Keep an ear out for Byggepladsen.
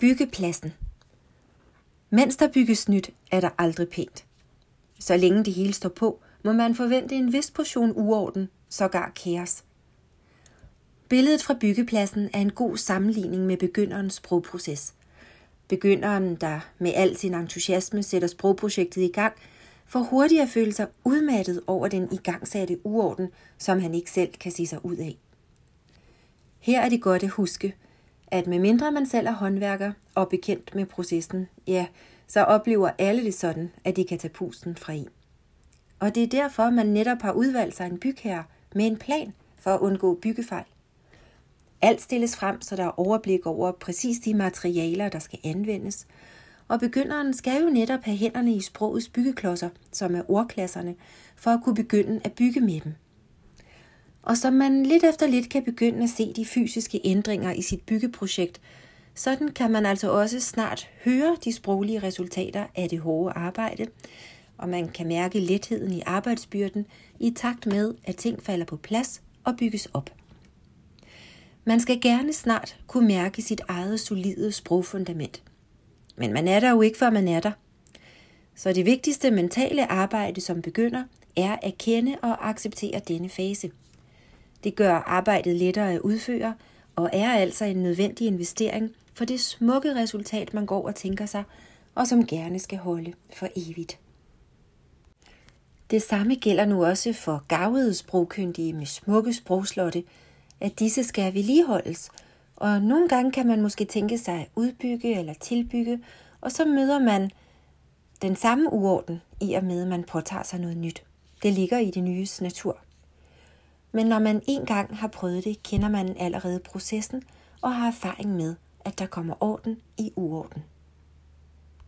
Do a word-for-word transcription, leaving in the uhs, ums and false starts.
Byggepladsen. Mens der bygges nyt, er der aldrig pænt. Så længe det hele står på, må man forvente en vis portion uorden, sågar kaos. Billedet fra byggepladsen er en god sammenligning med begynderens sprogproces. Begynderen, der med al sin entusiasme sætter sprogprojektet i gang, får hurtigt at føle sig udmattet over den igangsatte uorden, som han ikke selv kan se sig ud af. Her er det godt at huske, at medmindre man selv er håndværker og bekendt med processen, ja, så oplever alle det sådan, at de kan tage pusten fra en. Og det er derfor, man netop har udvalgt sig en bygherre med en plan for at undgå byggefejl. Alt stilles frem, så der er overblik over præcis de materialer, der skal anvendes, og begynderen skal jo netop have hænderne i sprogets byggeklodser, som er ordklasserne, for at kunne begynde at bygge med dem. Og så man lidt efter lidt kan begynde at se de fysiske ændringer i sit byggeprojekt, sådan kan man altså også snart høre de sproglige resultater af det hårde arbejde, og man kan mærke letheden i arbejdsbyrden i takt med, at ting falder på plads og bygges op. Man skal gerne snart kunne mærke sit eget solide sprogfundament. Men man er der jo ikke, før man er der. Så det vigtigste mentale arbejde som begynder er at kende og acceptere denne fase. Det gør arbejdet lettere at udføre og er altså en nødvendig investering for det smukke resultat, man går og tænker sig, og som gerne skal holde for evigt. Det samme gælder nu også for gavede sprogkyndige med smukke sprogslotte, at disse skal vedligeholdes, og nogle gange kan man måske tænke sig at udbygge eller tilbygge, og så møder man den samme uorden i og med, at man påtager sig noget nyt. Det ligger i det nyes natur. Men når man en gang har prøvet det, kender man allerede processen og har erfaring med, at der kommer orden i uorden.